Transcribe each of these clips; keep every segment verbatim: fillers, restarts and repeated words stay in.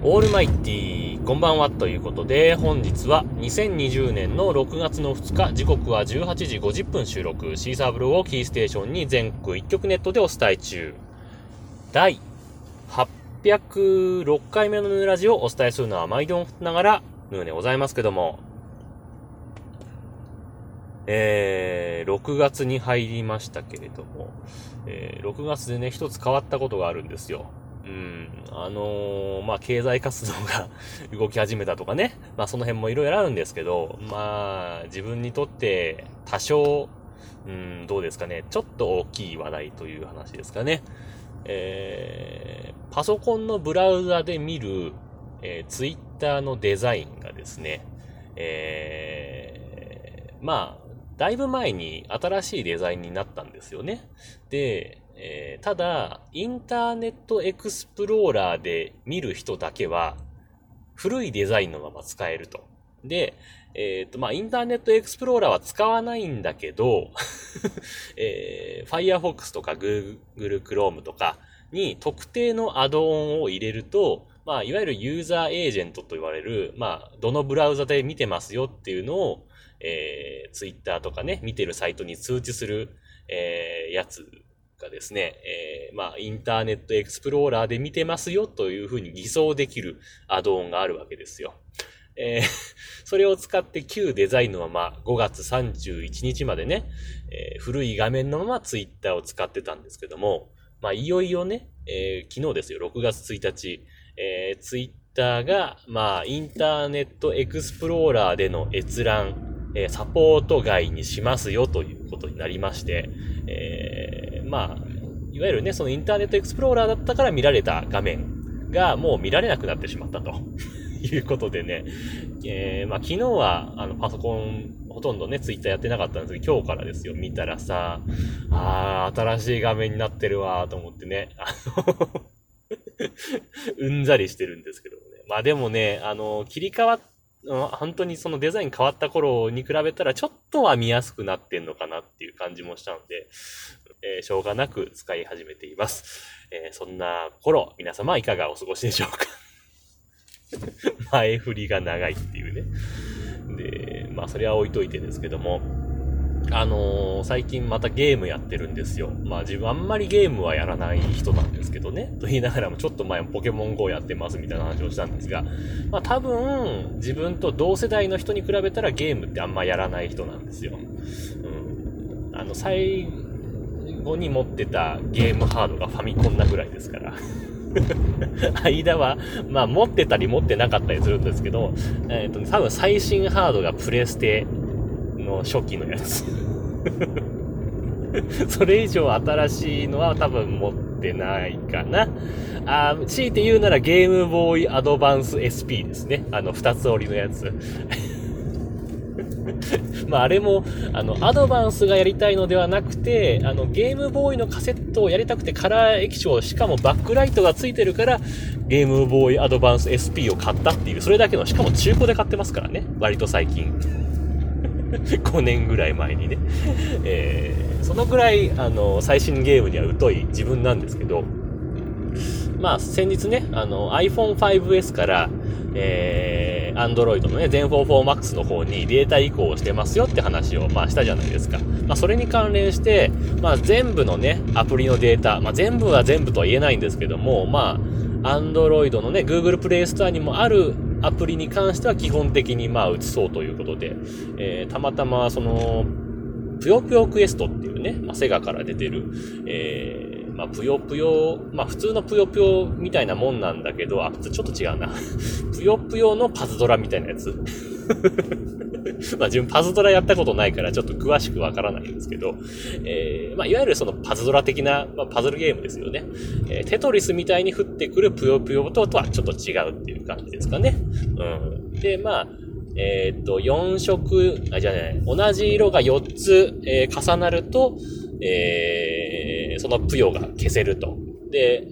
オールマイティーこんばんはということで、本日はにせんにじゅうねんのろくがつのふつか、時刻はじゅうはちじごじゅっぷん収録、シーサーブログをキーステーションに全国一曲ネットでお伝え中、第はっぴゃくろっかいめのヌーラジをお伝えするのは毎度ながらヌーでございますけども、えー、ろくがつに入りましたけれども、えー、ろくがつでね、一つ変わったことがあるんですよ。うん、あのー、まあ、経済活動が動き始めたとかね、まあ、その辺もいろいろあるんですけど、まあ、自分にとって多少、うん、どうですかね、ちょっと大きい話題という話ですかね。えー、パソコンのブラウザで見る、えー、ツイッターのデザインがですね、えー、まあ、だいぶ前に新しいデザインになったんですよね。で、えー、ただインターネットエクスプローラーで見る人だけは古いデザインのまま使えると。で、えっとまあインターネットエクスプローラーは使わないんだけど、えー、Firefox とか Google Chrome とかに特定のアドオンを入れると、まあいわゆるユーザーエージェントと言われる、まあどのブラウザで見てますよっていうのを、えー、Twitter とかね、見てるサイトに通知する、えー、やつがですね、えー、まあインターネットエクスプローラーで見てますよというふうに偽装できるアドオンがあるわけですよ。えー、それを使って旧デザインのままごがつさんじゅういちにちまでね、えー、古い画面のままツイッターを使ってたんですけども、まあいよいよね、えー、昨日ですよ、ろくがつついたち、えー、ツイッターがまあインターネットエクスプローラーでの閲覧、えー、サポート外にしますよということになりまして、えーまあ、いわゆるね、そのインターネットエクスプローラーだったから見られた画面がもう見られなくなってしまったということでね、えー、まあ昨日はあのパソコンほとんどね、ツイッターやってなかったんですけど、今日からですよ、見たらさ、あー、新しい画面になってるわーと思ってね、あのうんざりしてるんですけどもね。まあでもね、あの、切り替わっ本当にそのデザイン変わった頃に比べたらちょっとは見やすくなってんのかなっていう感じもしたので、えー、しょうがなく使い始めています。えー、そんな頃皆様いかがお過ごしでしょうか前振りが長いっていうね。で、まあそれは置いといてですけども、あのー、最近またゲームやってるんですよ。まあ自分あんまりゲームはやらない人なんですけどね。と言いながらもちょっと前もポケモン ゴー やってますみたいな話をしたんですが、まあ多分自分と同世代の人に比べたらゲームってあんまやらない人なんですよ。うん、あの最後に持ってたゲームハードがファミコンなぐらいですから。間は、まあ持ってたり持ってなかったりするんですけど、えっと、多分最新ハードがプレステの初期のやつそれ以上新しいのは多分持ってないかな。あ、強いて言うならゲームボーイアドバンス エスピー ですね。あのふたつ折りのやつまああれもあのアドバンスがやりたいのではなくて、あのゲームボーイのカセットをやりたくて、カラー液晶、しかもバックライトがついてるからゲームボーイアドバンス エスピー を買ったっていう、それだけの、しかも中古で買ってますからね、割と最近ごねんぐらい前にね、えー、そのぐらいあの最新ゲームには疎い自分なんですけど、まあ先日ね、あの アイフォン ファイブエス から、えー、Android のね ゼンフォーフォーマックス の方にデータ移行してますよって話をまあしたじゃないですか。まあそれに関連して、まあ全部のねアプリのデータ、まあ全部は全部とは言えないんですけども、まあ Android のね Google Play Store にもあるアプリに関しては基本的にまあ移そうということで、えー、たまたまそのぷよぷよクエストっていうね、まあ、セガから出てる、えー、まあぷよぷよ、まあ普通のぷよぷよみたいなもんなんだけど、あ、ちょっと違うな。ぷよぷよのパズドラみたいなやつ。まあ自分パズドラやったことないからちょっと詳しくわからないんですけど、えー、まあいわゆるそのパズドラ的な、まあ、パズルゲームですよね。えー、テトリスみたいに降ってくるぷよぷよとはちょっと違うっていう感じですかね。うん、で、まあ、えー、っと、よん色、あ、じゃない、同じ色がよっつ、えー、重なると、えー、そのぷよが消せると。で、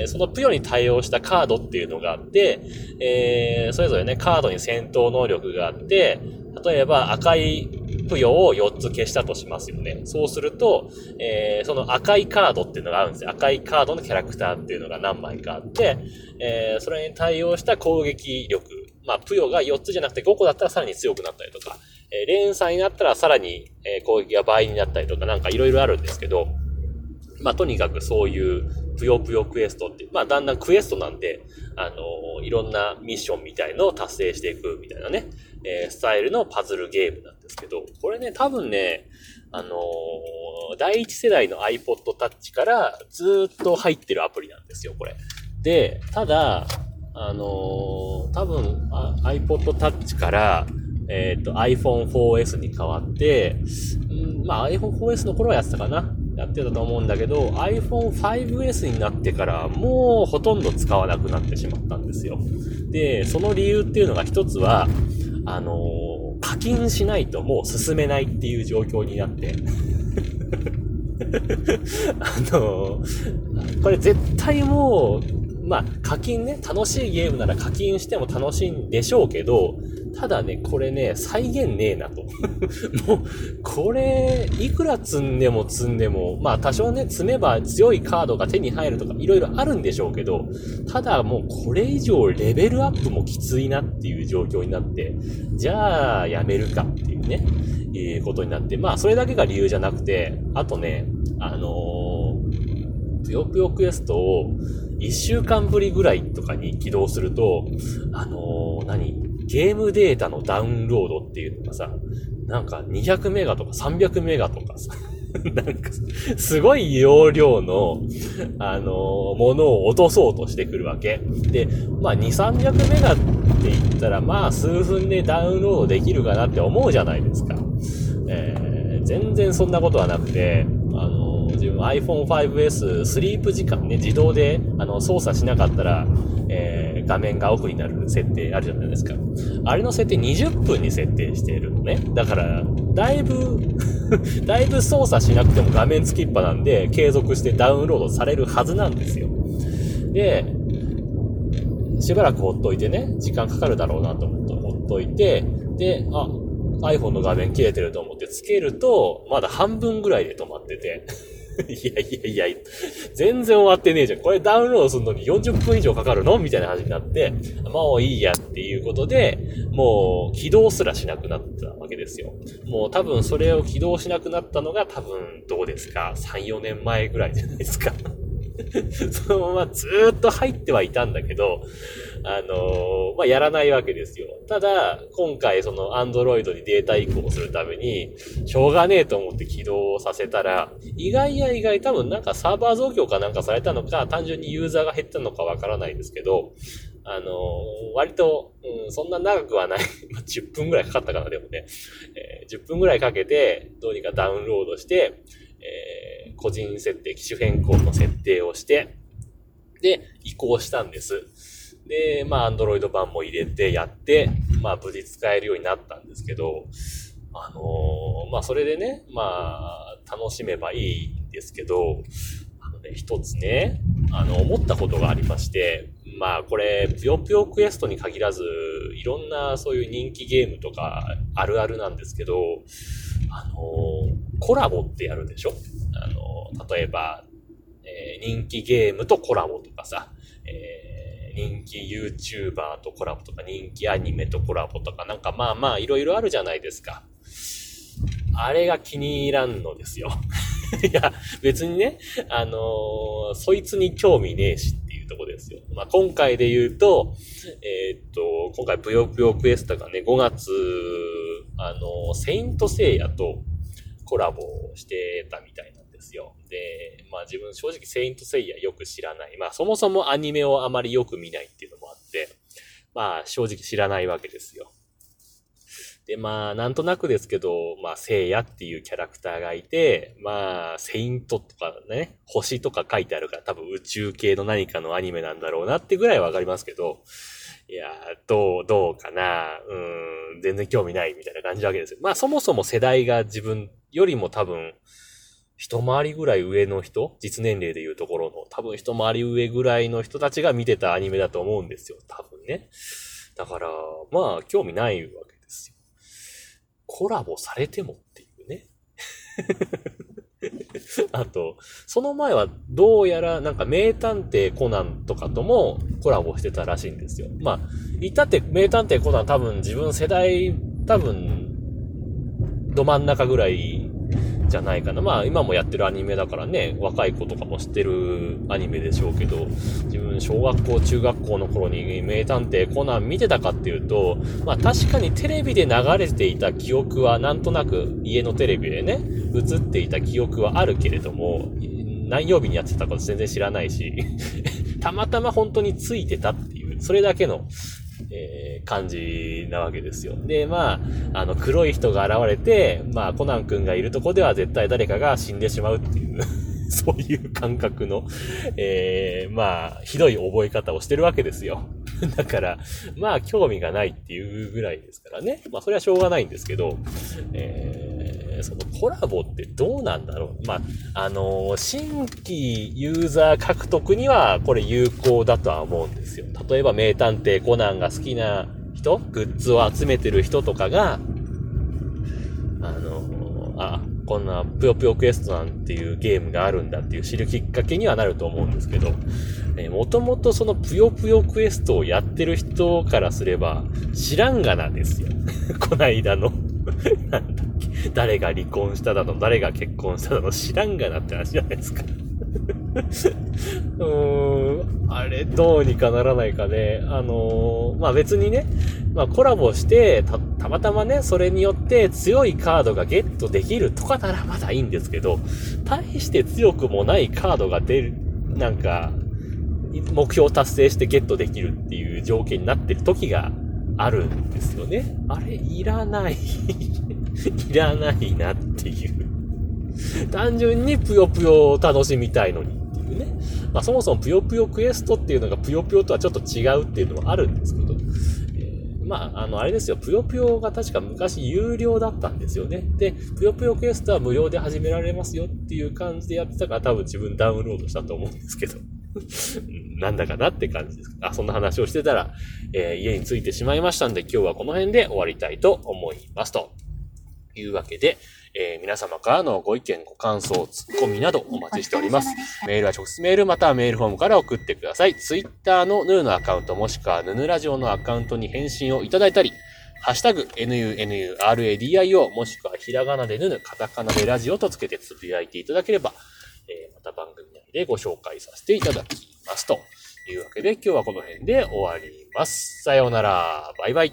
えー、そのぷよに対応したカードっていうのがあって、えー、それぞれね、カードに戦闘能力があって、例えば赤いプ用をよっつ消したとしますよね。そうすると、えー、その赤いカードっていうのがあるんですよ。赤いカードのキャラクターっていうのが何枚かあって、えー、それに対応した攻撃力。まあ、プヨがよっつじゃなくてごこだったらさらに強くなったりとか、えー、連鎖になったらさらに、えー、攻撃が倍になったりとか、なんかいろいろあるんですけど、まあ、とにかくそういうぷよぷよクエストって、まあ、だんだんクエストなんで、あのー、いろんなミッションみたいのを達成していくみたいなね、えー、スタイルのパズルゲームなんですけど、これね、多分ね、あのー、第一世代の iPod Touch からずっと入ってるアプリなんですよ、これ。で、ただ、あのー、多分 iPod Touch から、えっと、iPhone フォーエス に変わって、うん、まあ、iPhone フォーエス の頃はやってたかな。やってたと思うんだけど、iPhone ファイブエス になってからもうほとんど使わなくなってしまったんですよ。で、その理由っていうのが一つは、あのー、課金しないともう進めないっていう状況になって。あのー、これ絶対もう、まあ、課金ね、楽しいゲームなら課金しても楽しいんでしょうけど、ただね、これね、再現ねえなと。もう、これ、いくら積んでも積んでも、まあ多少ね、積めば強いカードが手に入るとか、いろいろあるんでしょうけど、ただもうこれ以上レベルアップもきついなっていう状況になって、じゃあ、やめるかっていうね、いうことになって、まあそれだけが理由じゃなくて、あとね、あのー、ぷよぷよクエストをいっしゅうかんぶりぐらいとかに起動すると、あのー、何ゲームデータのダウンロードっていうのがさ、なんかにひゃくメガとかさんびゃくメガとかさ、なんかすごい容量の、あのー、ものを落とそうとしてくるわけ。で、まあにひゃく、さんびゃくメガって言ったら、まあ数分でダウンロードできるかなって思うじゃないですか。えー、全然そんなことはなくて、あのー、自分 iPhone ファイブエス スリープ時間ね、自動であの操作しなかったら、えー画面がオフになる設定あるじゃないですか。あれの設定にじゅっぷんに設定しているのね。だからだいぶだいぶ操作しなくても画面つきっぱなんで継続してダウンロードされるはずなんですよ。で、しばらくほっといてね、時間かかるだろうなと思ってほっといて、で、あ、iPhone の画面切れてると思ってつけるとまだ半分ぐらいで止まってて。いやいやいや、全然終わってねえじゃん。これダウンロードするのによんじゅっぷん以上かかるのみたいな話になって、もういいやっていうことで、もう起動すらしなくなったわけですよ。もう多分それを起動しなくなったのが多分どうですか ?さん、よねんまえぐらいじゃないですか。そのままずーっと入ってはいたんだけど、あのー、まあ、やらないわけですよ。ただ、今回その Android にデータ移行するために、しょうがねえと思って起動させたら、意外や意外多分なんかサーバー増強かなんかされたのか、単純にユーザーが減ったのかわからないですけど、あのー、割と、うん、そんな長くはない。じゅっぷんぐらいかかったかな、でもね。えー、じゅっぷんぐらいかけて、どうにかダウンロードして、えー、個人設定、機種変更の設定をして、で、移行したんです。で、まあ、Android 版も入れてやって、まあ、無事使えるようになったんですけど、あのー、まあ、それでね、まあ、楽しめばいいんですけど、あのね、一つね、あの、思ったことがありまして、まあ、これ、ぷよぷよクエストに限らず、いろんなそういう人気ゲームとか、あるあるなんですけど、あのー、コラボってやるでしょ。あのー、例えば、えー、人気ゲームとコラボとかさ、えー、人気 YouTuber とコラボとか人気アニメとコラボとか、なんかまあまあいろいろあるじゃないですか。あれが気に入らんのですよ。いや別にね、あのー、そいつに興味ねえしっていうとこですよ。まあ今回で言うと、えー、っと今回ぷよぷよクエストがねごがつあのー、セイントセイヤとコラボしてたみたいなんですよ。で、まあ自分正直セイントセイヤよく知らない。まあそもそもアニメをあまりよく見ないっていうのもあって、まあ正直知らないわけですよ。で、まあなんとなくですけど、まあセイヤっていうキャラクターがいて、まあセイントとかね、星とか書いてあるから多分宇宙系の何かのアニメなんだろうなってぐらいわかりますけど、いやどうどうかな、うーん全然興味ないみたいな感じなわけですよ。まあそもそも世代が自分よりも多分一回りぐらい上の人、実年齢でいうところの多分一回り上ぐらいの人たちが見てたアニメだと思うんですよ。多分ね。だからまあ興味ないわけですよ。コラボされてもっていうね。あと、その前はどうやらなんか名探偵コナンとかともコラボしてたらしいんですよ。まあ、いたって名探偵コナン多分自分世代多分ど真ん中ぐらいじゃないかな。まあ今もやってるアニメだからね、若い子とかも知ってるアニメでしょうけど、自分小学校中学校の頃に名探偵コナン見てたかっていうと、まあ確かにテレビで流れていた記憶はなんとなく家のテレビでね映っていた記憶はあるけれども、何曜日にやってたか全然知らないしたまたま本当についてたっていう、それだけのえー、感じなわけですよ。で、まあ、あの、黒い人が現れて、まあ、コナン君がいるとこでは絶対誰かが死んでしまうっていう、そういう感覚の、えー、まあ、ひどい覚え方をしてるわけですよ。だから、まあ、興味がないっていうぐらいですからね。まあ、それはしょうがないんですけど、えー、そのコラボってどうなんだろう。まあ、あのー、新規ユーザー獲得には、これ有効だとは思うんですよ。例えば、名探偵コナンが好きな人、グッズを集めてる人とかが、あのー、あ、こんなぷよぷよクエストなんていうゲームがあるんだっていう知るきっかけにはなると思うんですけど、もともとそのぷよぷよクエストをやってる人からすれば知らんがなですよ。こないだのなんだっけ、誰が離婚しただの誰が結婚しただの知らんがなって話じゃないですか。うーん、あれどうにかならないかね。あのー、まあ別にね、まあコラボしてた、たまたまね、それによって強いカードがゲットできるとかならまだいいんですけど、大して強くもないカードが出る、なんか、目標達成してゲットできるっていう条件になってる時があるんですよね。あれ、いらない。いらないなっていう。単純にぷよぷよを楽しみたいのに。ね、まあそもそもぷよぷよクエストっていうのがぷよぷよとはちょっと違うっていうのはあるんですけど、えー、まああのあれですよ、ぷよぷよが確か昔有料だったんですよね。で、ぷよぷよクエストは無料で始められますよっていう感じでやってたから、多分自分ダウンロードしたと思うんですけど、なんだかなって感じです。あ、そんな話をしてたら、えー、家に着いてしまいましたんで、今日はこの辺で終わりたいと思いますというわけで。えー、皆様からのご意見、ご感想、ツッコミなどお待ちしております。メールは直接メールまたはメールフォームから送ってください。ツイッターのヌルのアカウントもしくはヌヌラジオのアカウントに返信をいただいたり、ハッシュタグ ヌヌラジオ もしくはひらがなでヌヌ、カタカナでラジオとつけてつぶやいていただければ、えー、また番組内でご紹介させていただきますというわけで、今日はこの辺で終わります。さようなら、バイバイ。